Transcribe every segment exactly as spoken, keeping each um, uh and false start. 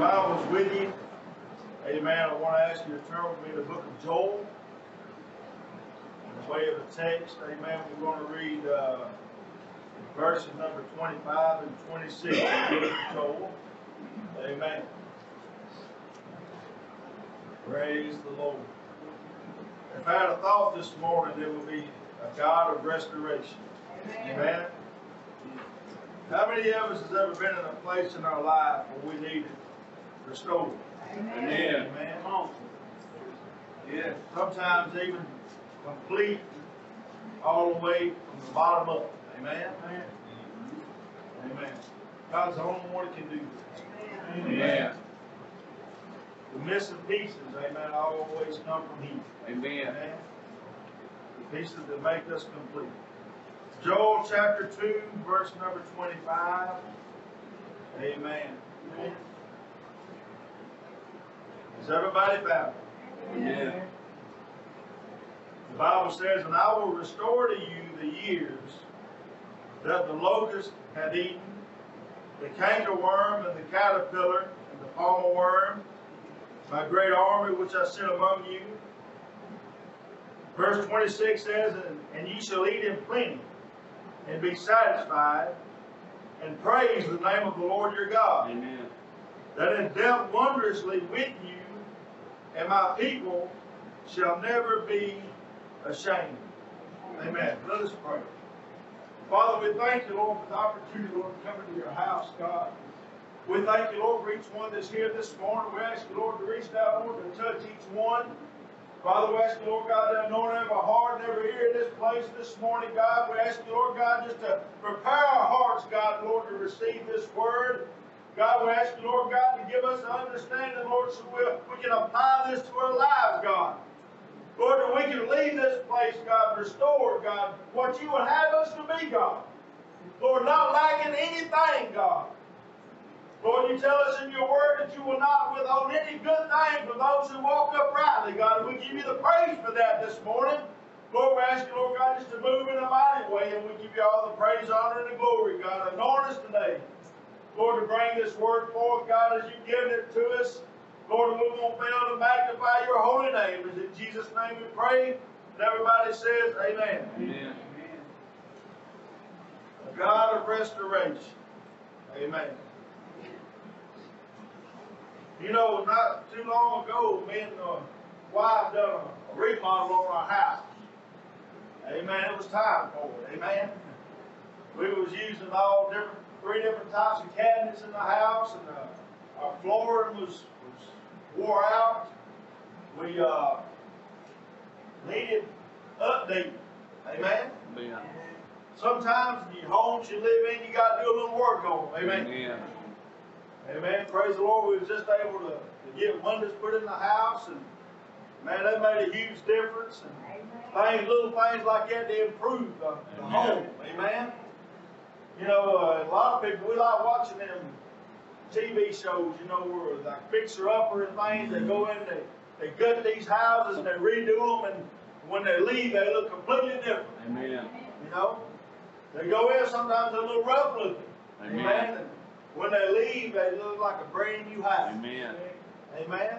Bibles with you. Amen. I want to ask you to turn with me to the book of Joel. In the way of the text, amen, we're going to read uh, verses number twenty-five and twenty-six of the book of Joel. Amen. Praise the Lord. If I had a thought this morning, there would be a God of restoration. Amen. Amen. How many of us has ever been in a place in our life where we needed restored? Amen. Amen. Amen. Come on. Yeah. Sometimes even complete, all the way from the bottom up. Amen. Amen. Amen. God's the only one that can do that. Amen. Amen. Amen. The missing pieces, amen, always come from Him. Amen. Amen. The pieces that make us complete. Joel chapter two, verse number twenty-five. Amen. Amen. Is everybody bowed? Yeah. The Bible says, "And I will restore to you the years that the locust had eaten, the cankerworm and the caterpillar and the palmer worm, my great army which I sent among you." Verse twenty-six says, and, and ye shall eat in plenty, and be satisfied, and praise the name of the Lord your God. Amen. That it dealt wondrously with you, and my people shall never be ashamed. Amen. Let us pray. Father, we thank you, Lord, for the opportunity, Lord, to come into your house, God. We thank you, Lord, for each one that's here this morning. We ask you, Lord, to reach down, Lord, and touch each one. Father, we ask you, Lord God, to anoint every heart and every ear in this place this morning, God. We ask you, Lord God, just to prepare our hearts, God, Lord, to receive this word. God, we ask you, Lord God, to give us an understanding, Lord, so we, we can apply this to our lives, God. Lord, that we can leave this place, God, restored, God, what you would have us to be, God. Lord, not lacking anything, God. Lord, you tell us in your word that you will not withhold any good thing from those who walk uprightly, God. And we give you the praise for that this morning. Lord, we ask you, Lord God, just to move in a mighty way. And we give you all the praise, honor, and the glory, God. Anoint us today, Lord, to bring this word forth, God, as you've given it to us. Lord, we won't fail to magnify your holy name. It's in Jesus' name we pray. And everybody says, amen. Amen. A God of restoration. Amen. You know, not too long ago, me and my wife done a remodel on our house. Amen. It was time for it. Amen. We was using all different, three different types of cabinets in the house, and uh, our flooring was, was wore out. We uh, needed updating. Amen. Amen. Sometimes the homes you live in, you got to do a little work on them. Amen. Amen. Amen. Praise the Lord. We were just able to, to get windows put in the house, and man, that made a huge difference. And things, little things like that, to improve the, the home. Amen. You know, uh, a lot of people, we like watching them T V shows, you know, where like Fixer Upper and things. They go in, they, they gut these houses and they redo them, and when they leave, they look completely different. Amen. You know, they go in, sometimes they're a little rough looking. Amen. Amen. When they leave, they look like a brand new house. Amen. Amen.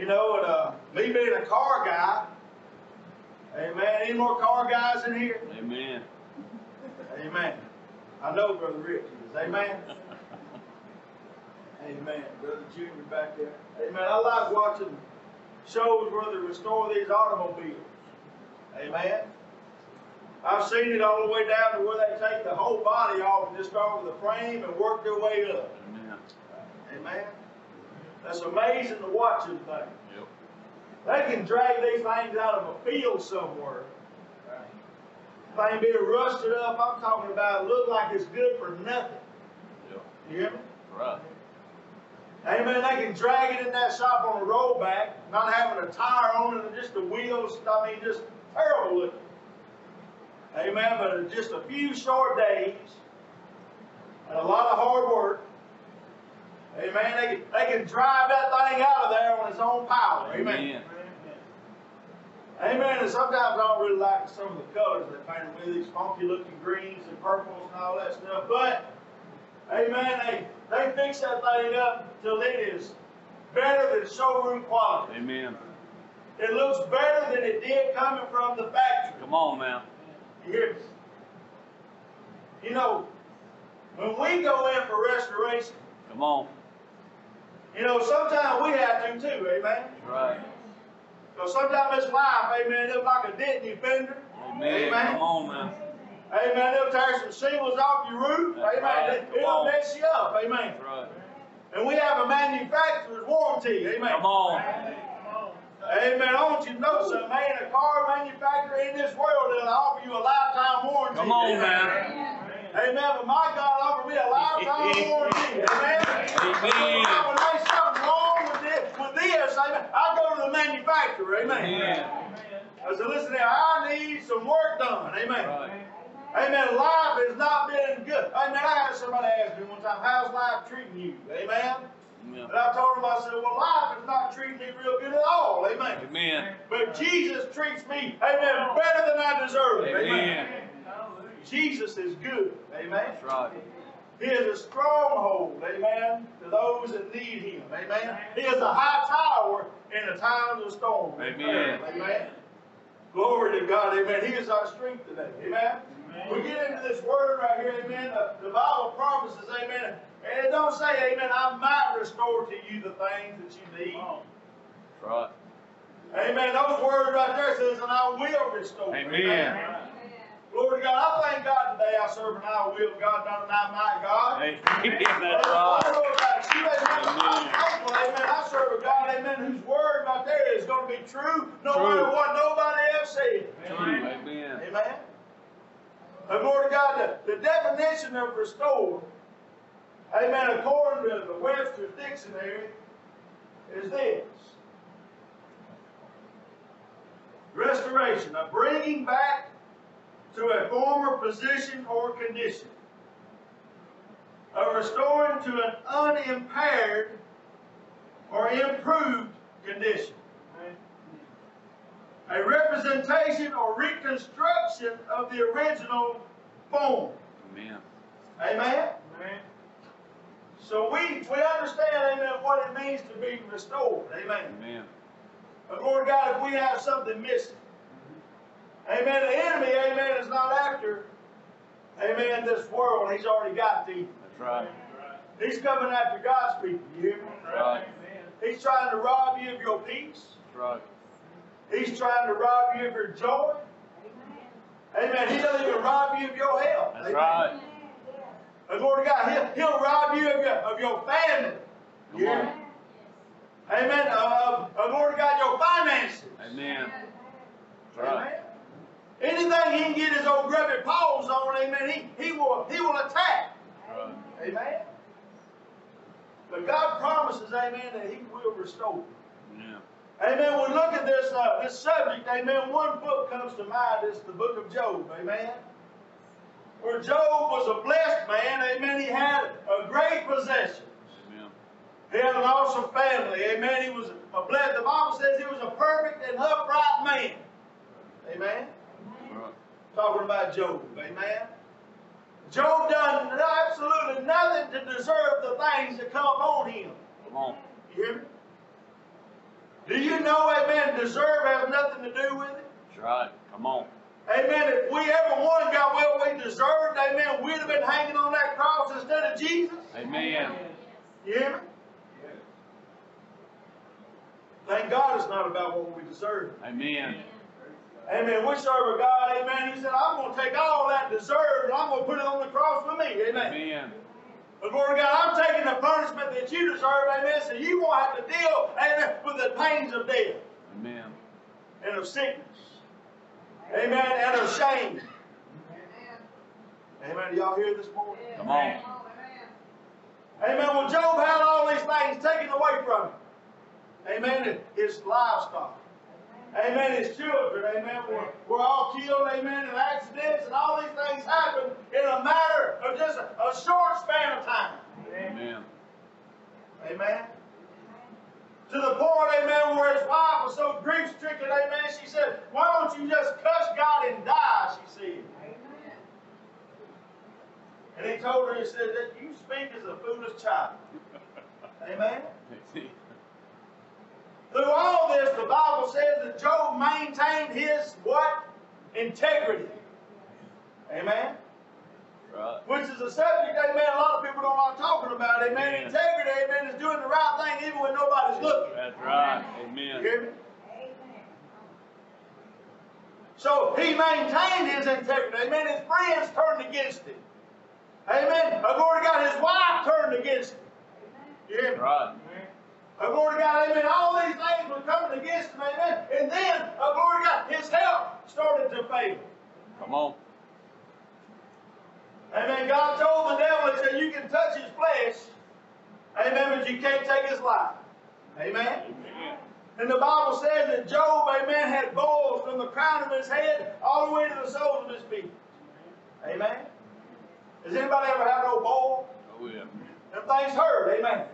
You know, and uh, me being a car guy, amen. Any more car guys in here? Amen. Amen. I know Brother Rick is. Amen. Amen. Brother Junior back there. Amen. I like watching shows where they restore these automobiles. Amen. I've seen it all the way down to where they take the whole body off and just start with the frame and work their way up. Amen. Amen. That's amazing to watch them things. Yep. They can drag these things out of a field somewhere. Right. Thing being rusted up, I'm talking about, it look like it's good for nothing. Yep. You hear me? Right. Amen. They can drag it in that shop on a rollback, not having a tire on it, and just the wheels, I mean, just terrible looking. Amen, but in just a few short days and a lot of hard work, amen, they can, they can drive that thing out of there on its own power. Amen. Amen. Amen. Amen. And sometimes I don't really like some of the colors they painted with, these funky looking greens and purples and all that stuff. But, amen, they, They fix that thing up till it is better than showroom quality. Amen. It looks better than it did coming from the factory. Come on, man. You hear me? You know, when we go in for restoration, come on. You know, sometimes we have to too, amen. Right. Because sometimes it's life, amen. It looks like a dent in your fender. Amen. Amen. Come on, man. Amen. They'll tear some shingles off your roof. That's amen. Right. It'll mess you up. Amen. That's right. And we have a manufacturer's warranty. Amen. Come on. Amen. Amen. I want you to know something, man. A car manufacturer in this world that'll offer you a lifetime warranty. Come on, man. Amen. Amen. But my God offered me a lifetime warranty. Amen. Amen. So when there's something wrong with this, with this, amen, I go to the manufacturer. Amen. Amen. I said, listen here, I need some work done. Amen. Right. Amen. Life has not been good. Amen. I had somebody ask me one time, how's life treating you? Amen. Amen. And I told him, I said, well, life is not treating me real good at all. Amen. Amen. But Jesus treats me, amen, better than I deserve. Amen. Amen. Jesus is good. Amen. That's right. He is a stronghold, amen, to those that need him. Amen. He is a high tower in the times of storm. Amen. Amen. Glory to God. Amen. He is our strength today. Amen. Amen. We get into this word right here. Amen. The, the Bible promises, amen. And it don't say, amen, I might restore to you the things that you need. Oh, right. Amen. Those words right there says, and I will restore. Amen. Amen. Glory to God. I thank God today I serve an I will God, not an I might God. Amen. That's right. Amen. I serve a God, amen, whose word right there is going to be true no true. matter what nobody else says. Amen. Amen. Amen. And glory to God, the, the definition of restore, amen, according to the Webster's Dictionary, is this. Restoration, a bringing back to a former position or condition, of restoring to an unimpaired or improved condition. A representation or reconstruction of the original form. Amen. Amen? Amen. So we, we understand, amen, what it means to be restored. Amen. Amen. But Lord God, if we have something missing, amen, the enemy, amen, is not after, amen, this world. He's already got thee. That's right. He's coming after God's people. You hear me? That's right. He's trying to rob you of your peace. That's right. He's trying to rob you of your joy. Amen. Amen. He doesn't even rob you of your health. That's amen. Right. And Lord God, he'll, he'll rob you of your, of your family. Come you hear me? Amen. Of, of, Lord God, your finances. Amen. That's right. Amen. Anything he can get his old grubby paws on, amen, he, he, will, he will attack. Right. Amen. But God promises, amen, that he will restore. Yeah. Amen. We look at this, uh, this subject, amen, one book comes to mind. It's the book of Job, amen. Where Job was a blessed man, amen. He had a great possession. Amen. He had an awesome family, amen. He was a blessed, the Bible says he was a perfect and upright man. Amen. Talking about Job, amen. Job done absolutely nothing to deserve the things that come on him. Come on. You hear me? Do you know, amen, deserve has nothing to do with it? That's right. Come on. Amen. If we ever won, God, well, we deserved, amen, we'd have been hanging on that cross instead of Jesus. Amen. You hear me? Yes. Thank God it's not about what we deserve. Amen. Amen. We serve a God, amen. He said, I'm going to take all that deserved and I'm going to put it on the cross with me. Amen. Amen. But Lord God, I'm taking the punishment that you deserve, amen, so you won't have to deal, amen, with the pains of death. Amen. And of sickness. Amen. Amen. And of shame. Amen. Amen. Do y'all hear this morning? Come on. Amen. Amen. Well, Job had all these things taken away from him. Amen. His livestock. Amen. His children, amen, were, were all killed, amen, in accidents, and all these things happened in a matter of just a, a short span of time. Amen. Amen. To the point, amen, where his wife was so grief-stricken, amen, she said, why don't you just cuss God and die, she said. Amen. And he told her, he said, that you speak as a foolish child. Amen? Through all this, the Bible says that Job maintained his what? Integrity. Amen? Right. Which is a subject, amen, a lot of people don't like talking about. Amen? Amen. Integrity, amen, is doing the right thing even when nobody's looking. That's right. Amen. You hear me? So he maintained his integrity. Amen. His friends turned against him. Amen. Oh, glory to God, his wife turned against him. You hear me? Right. Oh, glory to God, amen. All these things were coming against him, amen. And then, oh, glory to God, his health started to fail. Come on. Amen. God told the devil, he said, you can touch his flesh, amen, but you can't take his life. Amen. Amen. And the Bible says that Job, amen, had boils from the crown of his head all the way to the soles of his feet. Amen. Has anybody ever had no boil? Oh, yeah. Them things hurt, amen.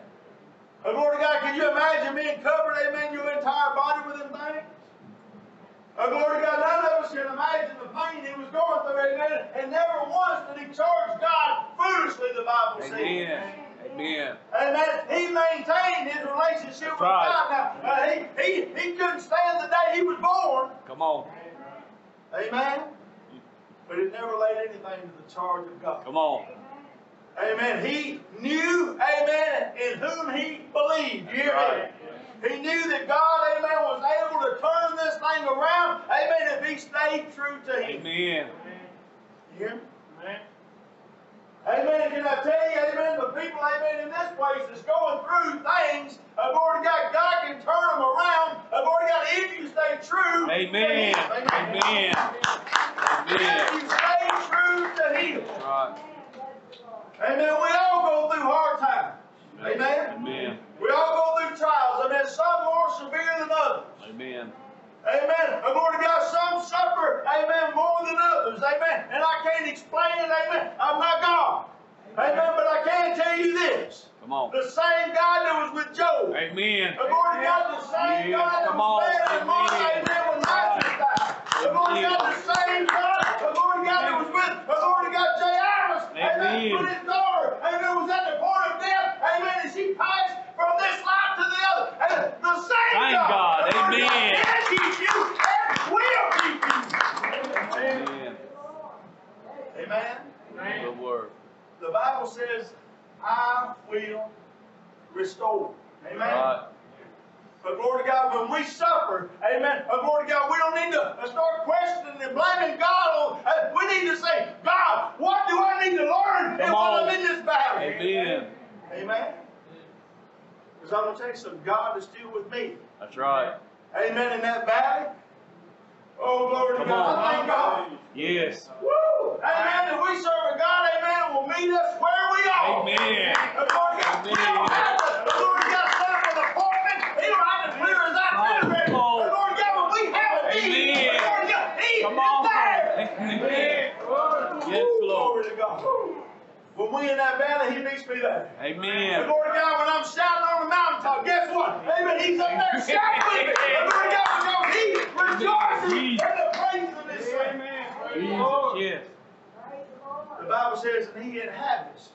And Lord of God, can you imagine being covered, amen, your entire body with them things? Oh, glory to God, none of us can imagine the pain he was going through, amen. And never once did he charge God foolishly, the Bible says. Amen. Amen. Amen. He maintained his relationship with God. Now, uh, he, he, he couldn't stand the day he was born. Come on. Amen. But it never laid anything to the charge of God. Come on. Amen. He knew, amen, in whom he believed. You hear me? He knew that God, amen, was able to turn this thing around, amen, if he stayed true to him. Amen. You hear me? Amen. Amen. Can I tell you, amen, the people, amen, in this place that's going through things, uh, Lord God, God can turn them around, uh, Lord God, if you stay true. Amen. To him. Amen. Amen. Amen. If you stay true to him. That's right. Amen. We all go through hard times. Amen. Amen. We all go through trials. Amen. Some more severe than others. Amen. Amen. And Lord God, some suffer, amen, more than others. Amen. And I can't explain it, amen. I'm not God. Amen. Amen. But I can tell you this. Come on. The same God that was with Job. Amen. And Lord God, the same yeah. God that Come was with Amen. Amen. Amen. When Lazarus died. And Lord God, the same God. And Lord God, that was with, and Lord God, Jairus. Amen. With his daughter. Amen. It was at the point of death. Amen. And she passed from this life to the other. And the same Thank God. God. Amen. Can keep you and will keep you. Amen. Amen. Amen. The word. The Bible says, I will restore. Amen. Right. But glory to God, when we suffer, amen, but glory to God, we don't need to start questioning and blaming God. On, we need to say, God, what do I need to learn while I'm in this battle? Amen. Amen. Because I'm going to tell you something, God is still with me. That's right. Amen. In that valley. Oh, glory to God. I thank God. Yes. Woo! Amen. That we serve a God, amen, will meet us where we are. Amen. And glory to God. Amen. We don't have to, the Lord God set up an appointment. He don't have to clear his itinerary. The Lord God, when we have a need, the Lord God, he is there. Amen. Yes, Lord. Glory to God. When we in that valley, he meets me there. Amen. The Lord God, when I'm shouting on the mountaintop, guess what? Amen. He's up there shouting with me. The Lord God, because he rejoices in the praises of his Son. Lord. Yes. The Bible says, and he inhabits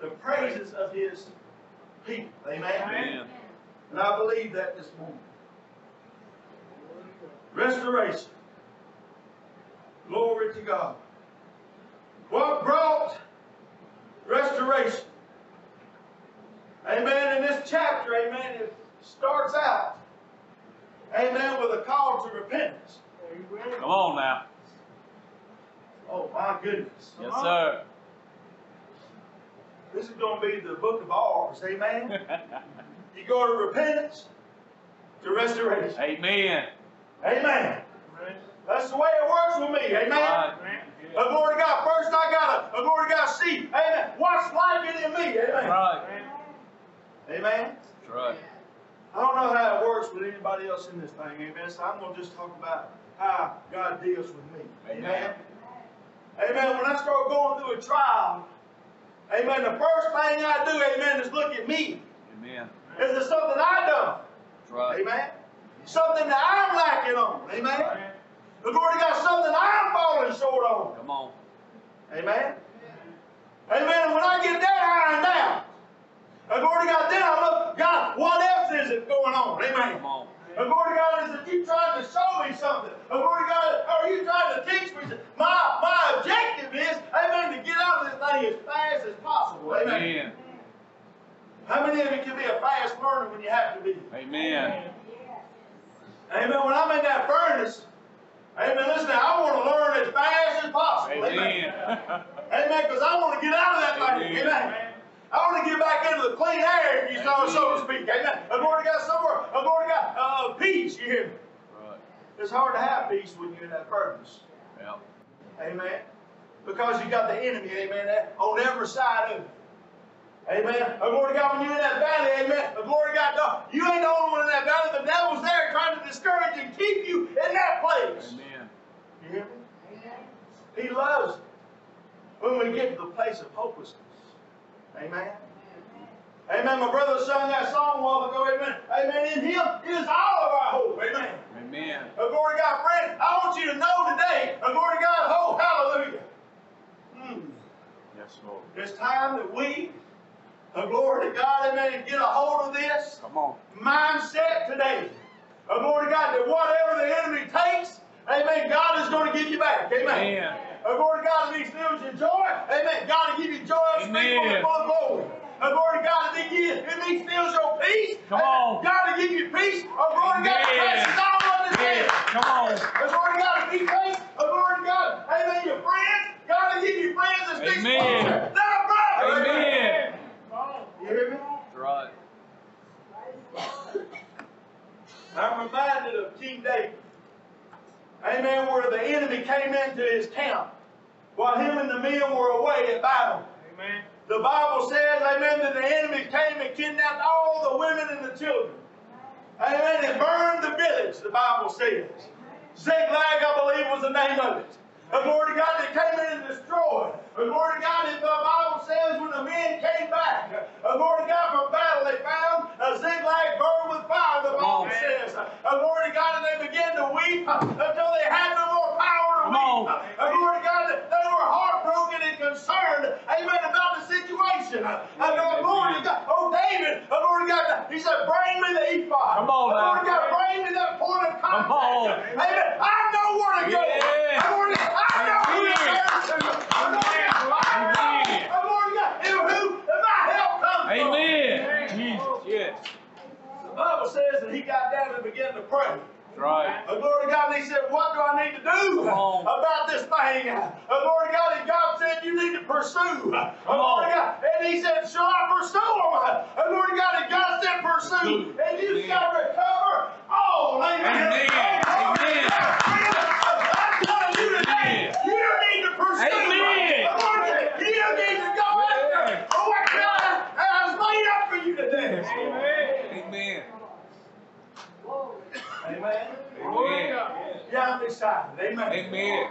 the praises of his people. Amen. Amen. And I believe that this morning. Restoration. Glory to God. What brought restoration? Amen. In this chapter, amen, it starts out, amen, with a call to repentance. Come on now. Oh, my goodness. Yes, sir. This is going to be the book of ours, amen? You go to repentance, to restoration. Amen. Amen. Amen. That's the way it works with me, amen? Right. The glory to God, first I got to, glory to God, see, amen, what's like it in me, amen? That's right. Amen? That's right. I don't know how it works with anybody else in this thing, amen? So I'm going to just talk about how God deals with me, amen? Amen. Amen. When I start going through a trial, amen, the first thing I do, amen, is look at me. Amen. Is there something I done? That's right. Amen. Something that I'm lacking on. Amen. Right. The glory of God, something I'm falling short on. Come on. Amen. Amen. And when I get that ironed out, glory to God, then I look, God, what else is it going on? Amen. Come on. The glory to God is that you trying to show me something. The glory to God, or you trying to teach me something. My, my objective is, amen, to get out of this thing as fast as possible. Amen. Amen. How many of you can be a fast learner when you have to be? Amen. Amen. When I'm in that furnace, amen, listen, I want to learn as fast as possible. Amen. Amen, because I want to get out of that thing. Amen. Amen. I want to get back into the clean air, if you saw, so to speak. Amen. Glory to God somewhere. Glory to God. Uh, peace, you hear me? Right. It's hard to have peace when you're in that furnace. Yeah. Amen. Because you got the enemy, amen, that on every side of you. Amen. Glory to God, when you're in that valley, amen. Glory to God, you ain't the only one in that valley. The devil's there trying to discourage and keep you in that place. Amen. You hear me? Amen. He loves it when we get to the place of hopelessness. Amen. Amen. My brother sung that song a while ago. Amen. Amen. In Him is all of our hope. Amen. Amen. Oh, glory to God, friend. I want you to know today. Oh, glory to God. Oh, hallelujah. Mm. Yes, Lord. It's time that we, oh, glory to God, amen, get a hold of this Come on. mindset today. Oh, glory to God, that whatever the enemy takes, amen, God is going to give you back. Amen. Amen. Oh, glory to God, if He steals your joy, amen, God will give you joy unspeakable full of glory. Oh, glory to God, if He, if He steals your peace, come on. God will give you peace. Oh, glory to God, the place is all understanding. Come on. Oh, glory to God, if He takes, oh, glory to God, amen, your friends, God will give you friends that speaks closer than a brother. Amen. You hear me? That's right. I'm reminded of King David. Amen, where the enemy came into his camp while him and the men were away at battle. Amen. The Bible says, amen, that the enemy came and kidnapped all the women and the children. Amen. And burned the village, the Bible says. Ziklag, I believe, was the name of it. The glory to God, they came in and destroyed. The glory to God, the Bible says, when the men came back, the glory to God, from battle, they found a Ziklag burned with fire, the Bible Amen. says. The glory to God, and they began to weep until they had no more power to Come weep. The glory to God, they were heartbroken and concerned, amen, about the situation. The glory to God, oh, David, the glory to God, he said, bring me the ephod. Come on, the glory to God, bring me that point of contact. Come on. Amen. I know where to go. Yeah. I know where to go. I know who to serve. I know who to who my help comes from. Amen. Jesus, yes. The Bible says that he got down and began to pray. Right. Oh, glory to God, and he said, what do I need to do about this thing? Oh, glory to God, and God said, you need to pursue. Oh, glory to God, and he said, shall I pursue him? Oh, glory to God, and God said, pursue, and you Amen. shall recover all. Amen. Amen. Oh, Amen. I'm telling you today, you need to pursue. Amen. Oh, you need to go after what God has laid up for you today. Amen. Amen. Amen. Amen. Yeah, I'm excited. Amen. Amen.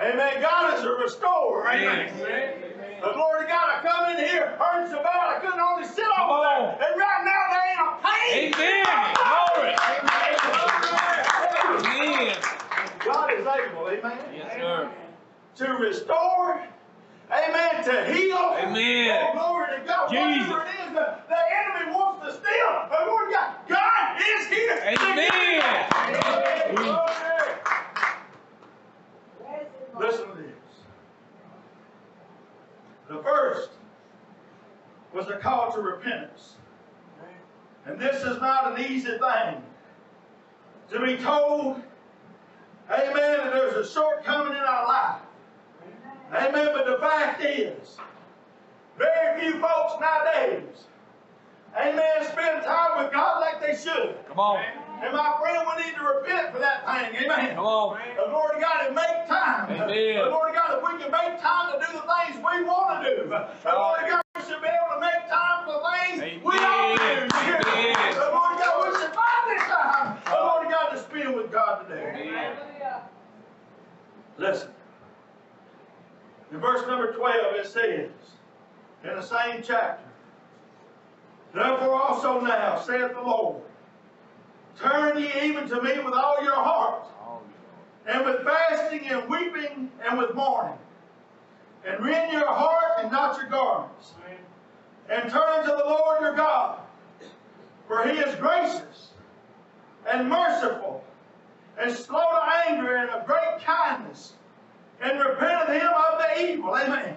Amen. God is a restorer. Amen. Amen. The glory to God, I come in here, hurting so bad, I couldn't hardly sit over oh. there. And right now, there ain't a pain. Amen. Glory. Amen. Amen. God is able, amen. Yes, sir. To restore. Amen. To heal. Amen. Oh, glory to God. Jesus. Whatever it is, the, the enemy wants to steal. But Lord God, God is here. Amen. Amen. Amen. Listen to this. The first was a call to repentance. And this is not an easy thing. To be told, amen, that there's a shortcoming in our life. Amen, but the fact is, very few folks nowadays, amen, spend time with God like they should. Come on. And my friend, we need to repent for that thing, amen. Come on. The Lord of God, and make time. Amen. The Lord of God, if we can make time to do the things we want to do, the Lord of God, we should be able to make time for things Amen. we ought to do. Amen. The Lord of God, we should find this time, the Lord of God, to spend with God today. Amen. Listen. In verse number twelve, it says, in the same chapter, therefore also now, saith the Lord, turn ye even to me with all your heart, and with fasting and weeping and with mourning. and rend your heart and not your garments, and turn to the Lord your God, for he is gracious and merciful, and slow to anger, and of great kindness, and repenteth him of the evil. Amen. Amen.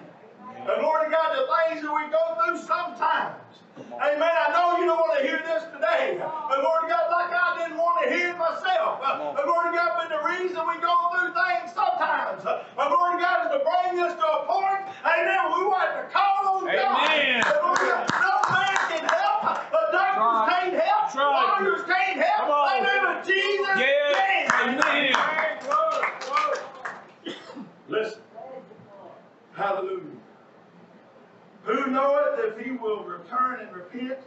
The Lord of God, the things that we go through sometimes. Amen. I know you don't want to hear this today. The Lord of God, like I didn't want to hear it myself. The Lord of God, but the reason we go through things sometimes, the Lord of God, is to bring us to a point, amen, we want to call on God. Amen. The Lord of God, no man can help. The doctors can't help. The lawyers can't help. The name of Jesus. Yes. Amen. Listen. Hallelujah. Who knoweth if he will return and repent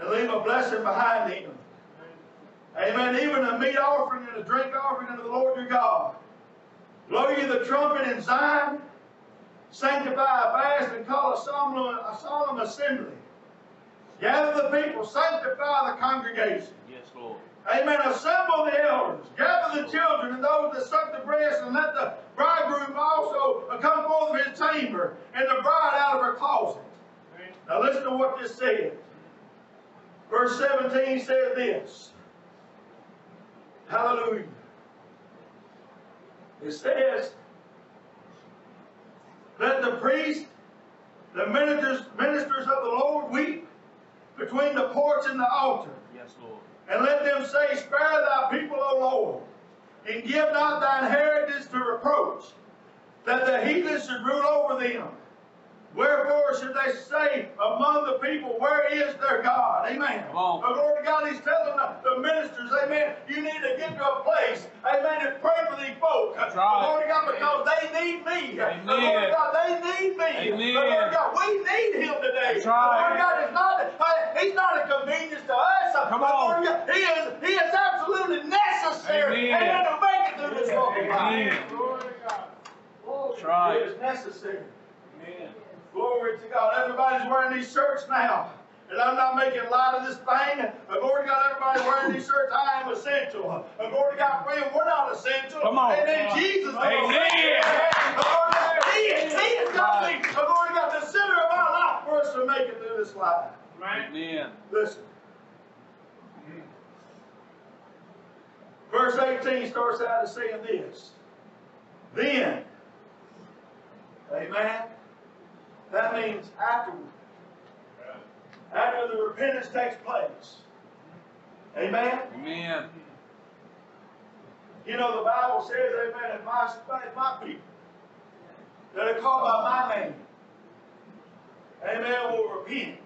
and leave a blessing behind him? Amen. Even a meat offering and a drink offering unto the Lord your God. Blow ye the trumpet in Zion, sanctify a fast, and call a solemn, a solemn assembly. Gather the people, sanctify the congregation. Yes, Lord. Amen. Assemble the elders, gather the children and those that suck the breast, and let the bridegroom also come forth of his chamber, and the bride out of her closet. Amen. Now listen to what this says. Verse seventeen says this. Hallelujah. It says, let the priest, the ministers, ministers of the Lord weep between the porch and the altar. Yes, Lord. And let them say, spare thy people, O Lord, and give not thine heritage to reproach, that the heathen should rule over them. Wherefore should they say among the people, where is their God? Amen. The Lord God, he's telling the, the ministers, amen, you need to get to a place, amen, and pray for these folks. That's right. The Lord God, because they need me. Amen. The Lord God, they need me. Amen. The Lord God, we need him today. That's right. The Lord God is not, he's not a convenience to us. Come on. The Lord God, he is, he is absolutely necessary. Amen. Amen. To make it through this walking life. Glory to God. That's right. It is necessary. Amen. Glory to God. Everybody's wearing these shirts now. And I'm not making light of this thing. But glory to God, everybody's wearing these shirts. I am essential. But glory to God, friend, we're not essential. Come on. Amen. Jesus. Amen. The Lord God, he is, he is nothing. The Lord God, the center of our life for us to make it through this life. Right? Amen. Listen. Verse eighteen starts out as saying this. Then. Amen. That means afterward. After the repentance takes place. Amen? Amen. You know, the Bible says, amen, if my, if my people that are called by my name, amen, will repent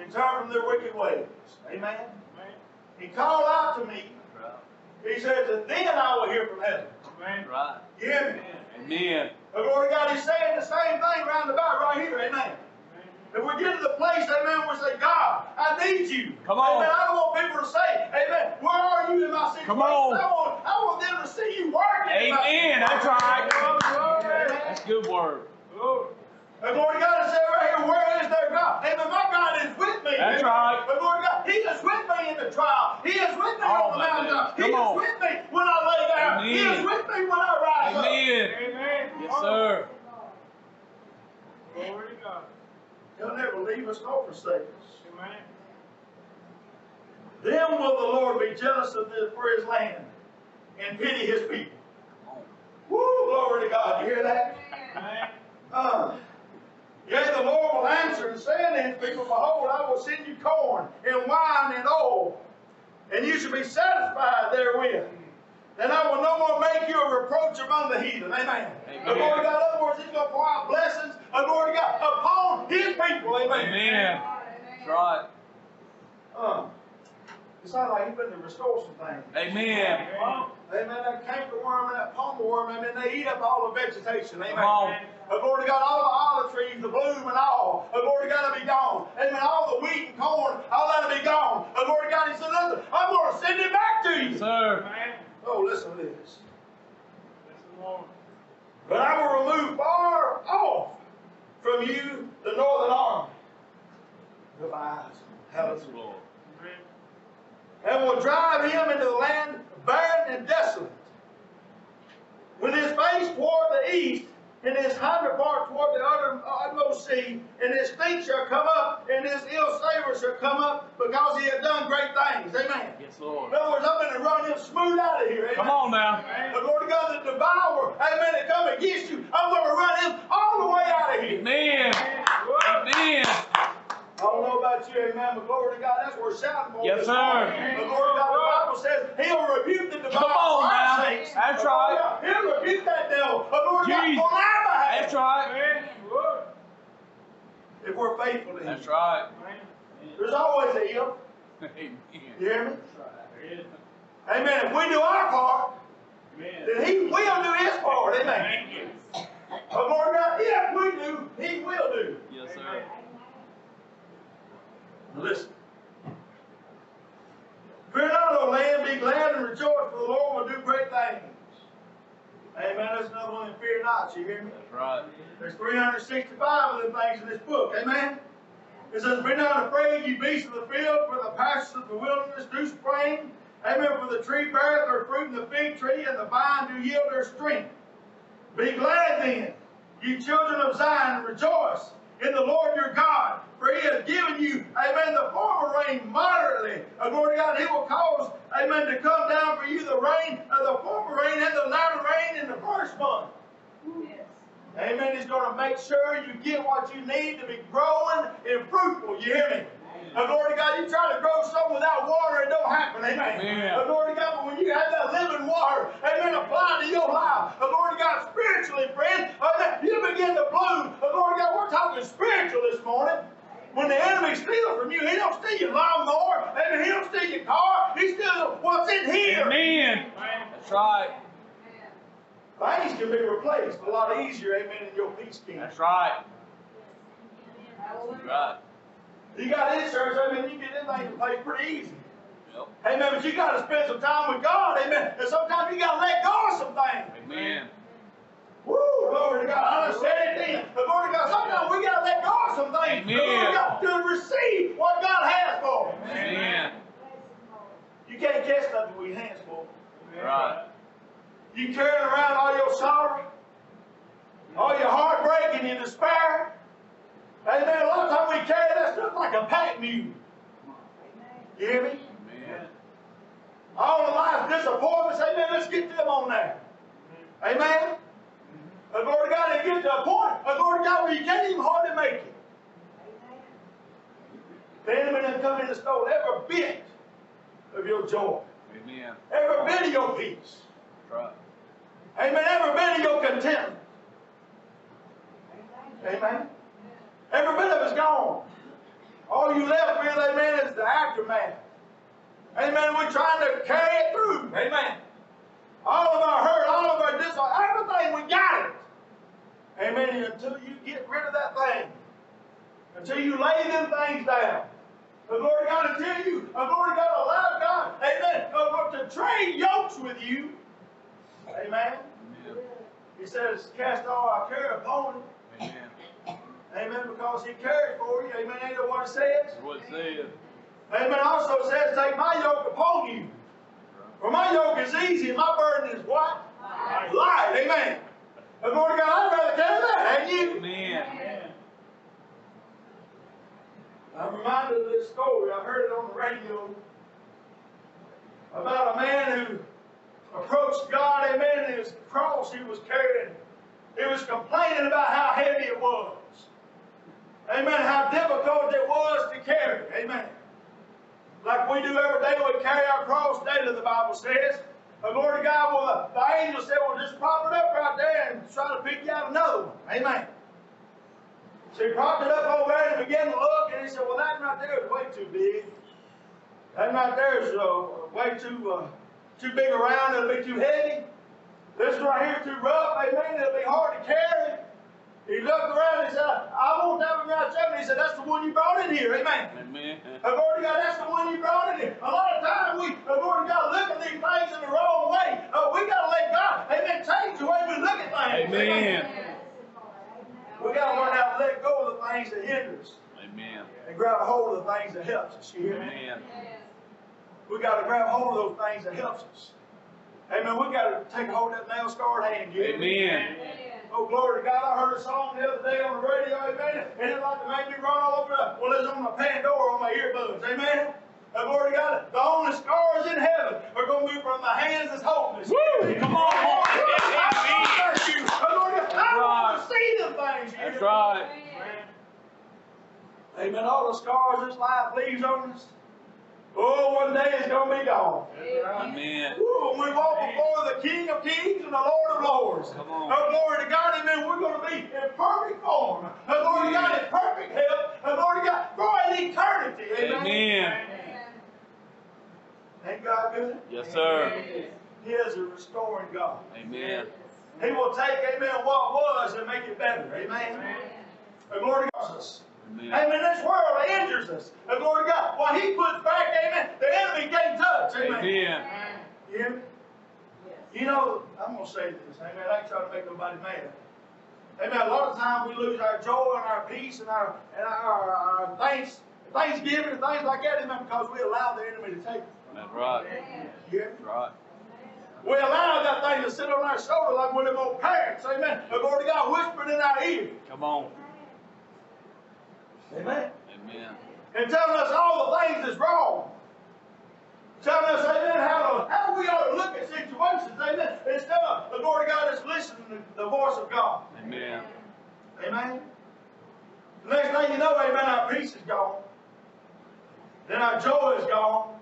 and turn from their wicked ways. Amen? Amen. He called out to me. Right. He says, and then I will hear from heaven. Amen. Right. You hear me? Amen. Amen. The Lord God, he's saying the same thing round about right here, amen. If we get to the place, amen, we say, God, I need you. Come on. Amen. I don't want people to say, amen, where are you in my situation? Come on. I want, I want them to see you working. Amen. That's right. That's good word. Lord. The Lord God said right here, where is their God? Amen. My God is with me. That's amen. Right. The Lord God, he is with me in the trial. He is with me oh, on the mountaintop. He is on. With me when I lay down. Amen. He is with me when I rise amen. Up. Amen. Yes, sir. Glory to God. He'll never leave us nor forsake us. Amen. Then will the Lord be jealous of this for his land and pity his people. Woo, glory to God. You hear that? Amen. Uh, Yea, the Lord will answer and say unto his people, behold, I will send you corn and wine and oil, and you shall be satisfied therewith. Then I will no more make you a reproach among the heathen. Amen. Amen. The Lord God, in other words, he's going to pour out blessings, the Lord God, upon his people. Amen. Amen. That's right. Um, it sounds like he's going to restore some things. Amen. Amen. Amen. That cankerworm and that palmerworm, amen, they eat up all the vegetation. Amen. Amen. The Lord of God, all the olive trees, the bloom and all, the Lord of God will be gone. Amen. All the wheat and corn, all that will be gone. The Lord of God, he said, listen, I'm going to send it back to you. Yes, sir. Amen. Oh, listen to this. Listen, Lord. But I will remove far off from you the northern army. The eyes. Hallelujah. Lord. And will drive him into the land barren and desolate. With his face toward the east, and his hinder part toward the utter, uttermost sea, and his feet shall come up, and his ill savor shall come up, because he hath done great things. Amen. Yes, Lord. In other words, I'm going to run him smooth out of here. Amen. Come on now. Amen. The Lord God, the devourer, amen, that come against you, I'm going to run him all the way out of here. Amen. Amen. Amen. I don't know about you, amen, but glory to God, that's where shouting for. Yes, sir. But glory to God, the Bible says he'll rebuke the devil for our sakes. That's right. He'll rebuke that devil. The Lord God, for my behalf. That's right. Amen. If we're faithful to him. That's right. There's always a if. Amen. You hear me? Amen. Amen. If we do our part, amen, then he will do his part. Amen. Yes. But Lord God, if we do, he will do. Yes, sir. Amen. Listen. Fear not, O land, be glad and rejoice, for the Lord will do great things. Amen. That's another one. Fear not, you hear me? That's right. There's three hundred sixty-five of them things in this book. Amen. It says, be not afraid, ye beasts of the field, for the pastures of the wilderness do spring. Amen. For the tree beareth her fruit, and the fig tree and the vine do yield their strength. Be glad then, ye children of Zion, and rejoice in the Lord your God, for he has given you, amen, the former rain moderately. And glory to God, he will cause, amen, to come down for you the rain, uh, the former rain and the latter rain in the first month. Yes. Amen. He's going to make sure you get what you need to be growing and fruitful. You hear me? And glory to God, you try to grow something without water, it don't happen. Amen. Yeah. And glory to God, but when you have that living water, amen, apply to your life. And glory to God, spiritually, friend, amen, you begin to bloom. And glory to God, we're talking spiritual this morning. When the enemy steals from you, he don't steal your lawnmower, amen, he don't steal your car, he steals what's in here. Amen. That's right. Things can be replaced a lot easier, amen, in your peace kingdom. That's right. That's right. You got insurance, I mean, you get anything in place pretty easy. Yep. Amen, but you got to spend some time with God, amen. And sometimes you got to let go of some things. Amen. Woo, glory to God. I just said it then. But glory to God, sometimes we got to let go of some things. Amen. We got to receive what God has for us. Amen. You can't catch nothing with your hands full. Right. You carrying around all your sorrow, all your heartbreak and your despair. Amen. A lot of times we carry that stuff like a pack mule. You hear me? Amen. All of life's disappointments, amen, let's get them on there. Amen. Amen. Mm-hmm. And Lord God, they get to a point, and Lord God, where you can't even hardly make it. Amen. The enemy done come in and stole every bit of your joy. Amen. Every bit of your peace. Right. Amen. Every bit of your contentment. Amen. Amen. Every bit of it's gone. All you left with, amen, is the aftermath. Amen. We're trying to carry it through. Amen. All of our hurt, all of our disorder, everything, we got it. Amen. Until you get rid of that thing. Until you lay them things down. The glory of God, until you, the glory of God, allow God, amen, to trade yokes with you. Amen. Amen. He says, cast all our care upon him. Amen. Amen, because he carried for you. Amen, ain't that what it says? What it says. Amen, also says, take my yoke upon you. For my yoke is easy and my burden is what? Light. Light. Amen. And Lord God, I'd rather carry that, ain't you? Amen. Amen. I'm reminded of this story. I heard it on the radio about a man who approached God, amen, and his cross he was carrying. He was complaining about how heavy it was. Amen. How difficult it was to carry. Amen. Like we do every day, we carry our cross daily, the Bible says. The Lord of God, well, the, the angel said, well, just prop it up right there and try to pick you out another one. Amen. So he propped it up over there and began to look, and he said, well, that right there is way too big. That right there is uh, way too uh, too big around. It'll be too heavy. This right here is too rough. Amen. It'll be hard to carry. He looked around and said, I want that one right there. He said, that's the one you brought in here. Amen. Amen. I've already got, that's the one you brought in here. A lot of times we, I've already got to look at these things in the wrong way. Uh, we got to let God, amen, change the way we look at things. Amen. Amen. We got to learn how to let go of the things that hinder us. Amen. And grab hold of the things that helps us. You hear me? Amen. We got to grab hold of those things that helps us. Amen. We got to take hold of that nail scarred hand. You hear me? Amen. Amen. Oh, glory to God. I heard a song the other day on the radio, amen, and it like to make me run all over the, well, it's on my Pandora on my earbuds, amen. Oh, glory to God. The only scars in heaven are going to be from my hands that's holding this. Come on, boy. I bless you. Oh, Lord, I don't want to see them things. That's right. Amen. All the scars this life leaves on us, oh, one day it's going to be gone. Amen. Ooh, when we walk before the King of Kings and the Lord of Lords, come on. Oh, glory to God, amen, we're going to be in perfect form. Oh, glory to God, in perfect health. Oh, glory to God, for an eternity. Amen. Amen. Ain't God good? Yes, sir. He is a restoring God. Amen. He will take, amen, what was and make it better. Amen. Amen. Oh, glory to God. Amen. Amen. This world injures us. And glory to God. What he puts back, amen, the enemy can't touch. Amen. Amen. You hear me? Yes. You know, I'm going to say this. Amen. I ain't trying to make nobody mad. Amen. A lot of times we lose our joy and our peace and our, and our, our thanks, thanksgiving and things like that, amen, because we allow the enemy to take it. That's right. Amen. You hear me? Right. We allow that thing to sit on our shoulder like one of them old parents. Amen. And glory to God, whispering in our ear. Come on. Amen. Amen. And telling us all the things that's wrong. Telling us, amen, how, how we ought to look at situations. Amen. Instead of the glory of God is listening to the voice of God. Amen. Amen. The next thing you know, amen, our peace is gone. Then our joy is gone.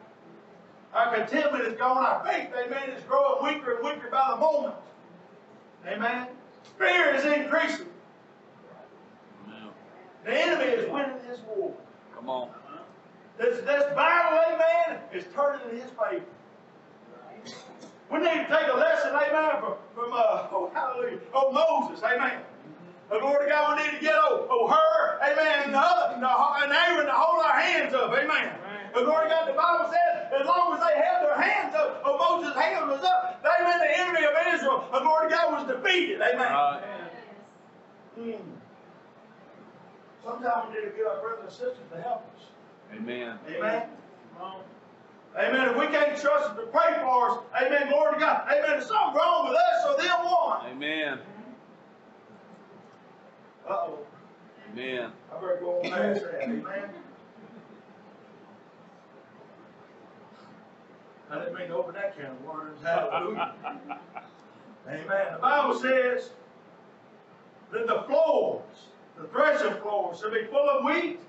Our contentment is gone. Our faith, amen, is growing weaker and weaker by the moment. Amen. Fear is increasing. The enemy is winning his war. Come on. This, this battle, amen, is turning in his favor. We need to take a lesson, amen, from, from uh, oh, hallelujah, oh, Moses, amen. The glory to God, we need to get oh, oh her, amen, and the other, and, the, and Aaron to hold our hands up, amen. The glory to God, the Bible says, as long as they held their hands up, oh, Moses' hand was up, amen, the enemy of Israel, the glory to God, was defeated, amen. Uh, mm. Sometimes we need to get our brothers and sisters to help us. Amen. Amen. Amen. Amen. If we can't trust them to pray for us, amen, glory to God. Amen. There's something wrong with us or them one. Amen. Uh-oh. Amen. I better go on past that. Amen. I didn't mean to open that can of worms. Hallelujah. Amen. The Bible says that the floors, the threshing floor shall be full of wheat,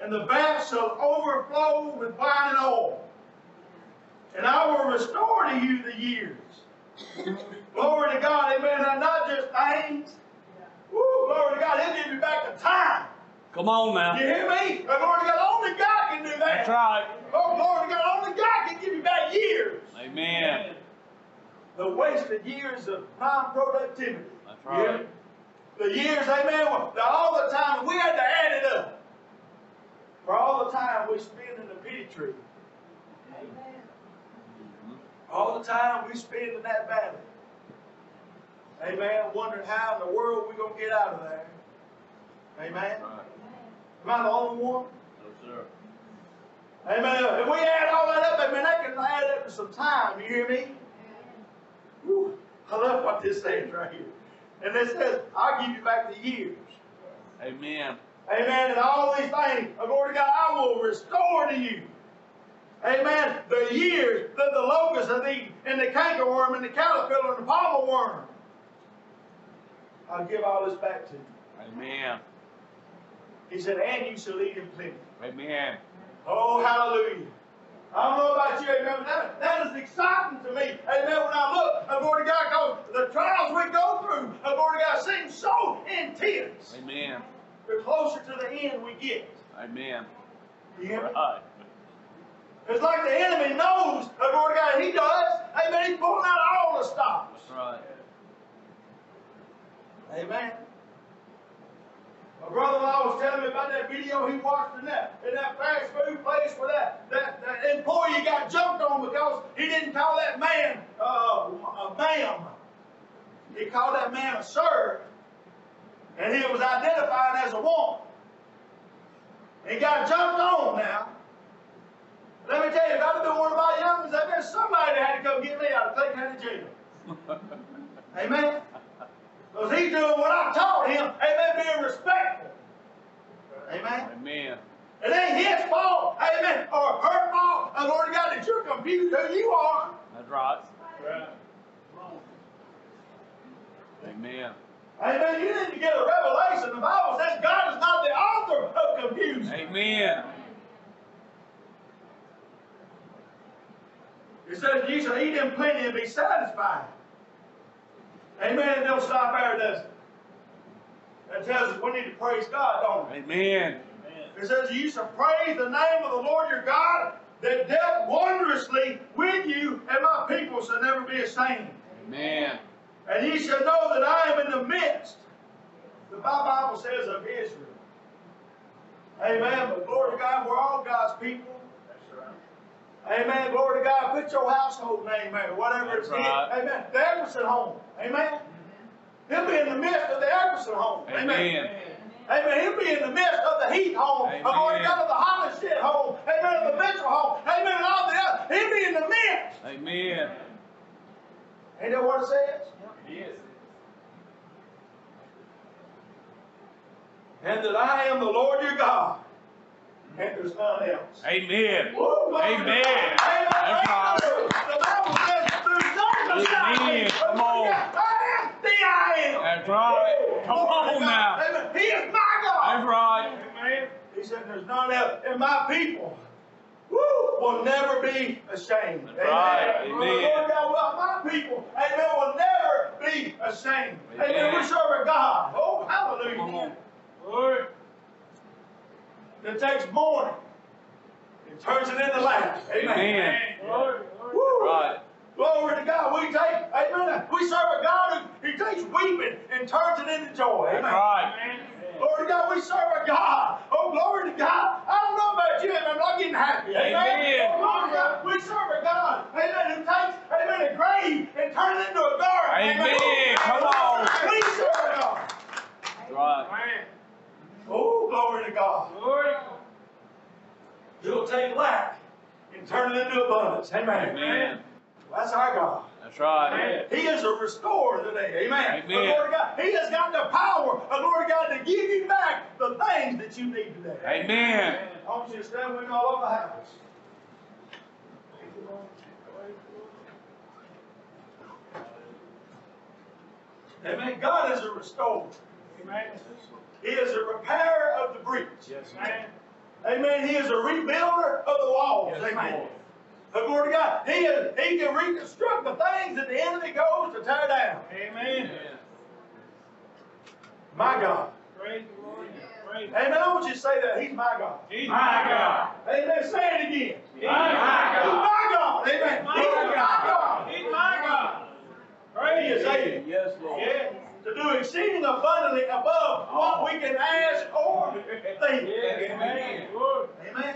and the vats shall overflow with wine and oil. And I will restore to you the years. Glory to God, amen. And not just things. Woo, glory to God, he'll give you back the time. Come on now. You hear me? Oh, glory to God, only God can do that. That's right. Oh, glory to God, only God can give you back years. Amen. The wasted years of non-productivity. That's right. Yeah. The years, amen, all the time, we had to add it up. For all the time we spend in the pity tree. Amen. All the time we spend in that valley. Amen. Wondering how in the world we're going to get out of there. Amen. Right. Am I the only one? No, sir. Amen. If we add all that up, amen, that can add up to some time. You hear me? Woo. I love what this says right here. And it says, I'll give you back the years. Amen. Amen. And all these things, glory to God, I will restore to you. Amen. The years that the locust have eaten, and the cankerworm, and the caterpillar, and the pommel worm. I'll give all this back to you. Amen. He said, and you shall eat in plenty. Amen. Oh, hallelujah. I don't know about you, amen, that, that is exciting to me, amen, when I look, oh, glory to God, because the trials we go through, oh, glory to God, seem so intense. Amen. The closer to the end we get. Amen. You hear me? Right. It's like the enemy knows, oh, glory to God, he does, amen, he's pulling out all the stops. That's right. Amen. My brother-in-law was telling me about that video he watched in that, in that fast food place where that, that, that employee got jumped on because he didn't call that man uh, a ma'am. He called that man a sir, and he was identified as a woman. He got jumped on now. Let me tell you, if I'd have been one of my youngins, there'd been somebody that had to come get me out of taking out of jail. Amen? Because he's doing what I taught him. Amen. Being respectful. Amen. Amen. It ain't his fault. Amen. Or her fault. And Lord God, that you're confused who you are. That's right. Right. Amen. Amen. You need to get a revelation. The Bible says God is not the author of confusion. Amen. It says you shall eat in plenty and be satisfied. Amen. It don't stop there, does it? That tells us we need to praise God, don't we? Amen. It says you shall praise the name of the Lord your God that dealt wondrously with you, and my people shall never be ashamed. Amen. And ye shall know that I am in the midst, the Bible says, of Israel. Amen. But glory to God, we're all God's people. That's right. Amen. Glory to God, put your household name there, whatever That's it's right. in. Amen. The Everson home. Amen. He'll be in the midst of the Everson home. Amen. Amen. Amen. He'll be in the midst of the Heath home. Amen. Of glory to God, of the Hollishead home. Amen. Of the Mitchell home. Amen. And all the other. He'll be in the midst. Amen. Ain't that what it says? Yes. And that I am the Lord your God, and there's none else. Amen. Woo, amen. Amen. Amen. The Bible says through Jesus Christ, come on. I am the I am. That's right. Come on now. Amen. He is my God. That's right. Amen. He said there's none else, and my people Woo, will never be ashamed. Amen. Right. Amen. Lord God, well, my people, amen, will never be ashamed. Amen. Amen. We serve a God. Oh, hallelujah. Lord. That takes mourning and turns it into laughter. Amen. Amen. Lord. Woo. Right. Glory to God. We take, amen. We serve a God who, who takes weeping and turns it into joy. Amen. That's right. Amen. Glory to God, we serve a God. Oh, glory to God. I don't know about you, amen, I'm not getting happy. Amen. Amen. Glory to God, we serve a God. Amen. Who takes, amen, a grave and turns it into a garden. Amen. Amen. Come on. We serve a God. Right. Amen. Oh, glory to God. Glory. You'll take lack and turn it into abundance. Amen. Amen. That's our God. That's right. Amen. He is a restorer today. Amen. Amen. Lord God, He has got the power, Lord God, to give you back the things that you need today. Amen. Amen. I want you to stand with me all over the house. Amen. God is a restorer. Amen. He is a repairer of the breach. Yes, amen. Amen. He is a rebuilder of the walls. Yes, amen. Lord. The glory to God. He, is, he can reconstruct the things that the enemy goes to tear down. Amen. Amen. My God. Praise the Lord. Praise Amen. I want you to say that. He's my God. He's my, my God. God. Amen. Say it again. He's my, my God. God. He's my God. Amen. He's my, He's my God. God. He's my God. Praise He is able. Yes, Lord. Yes. To do exceeding abundantly above oh. what we can ask or think. Yes. Amen. Amen. Amen.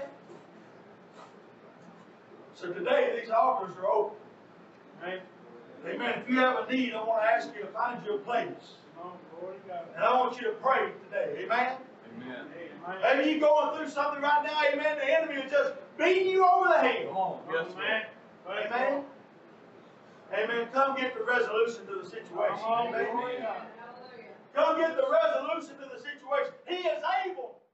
So today, these altars are open. Amen. Amen. If you have a need, I want to ask you to find your place. And I want you to pray today. Amen? Amen. Amen. Maybe you're going through something right now. Amen. The enemy is just beating you over the head. Come on. Yes, man. Amen. Amen. Come get the resolution to the situation. Amen. Come get the resolution to the situation. He is able.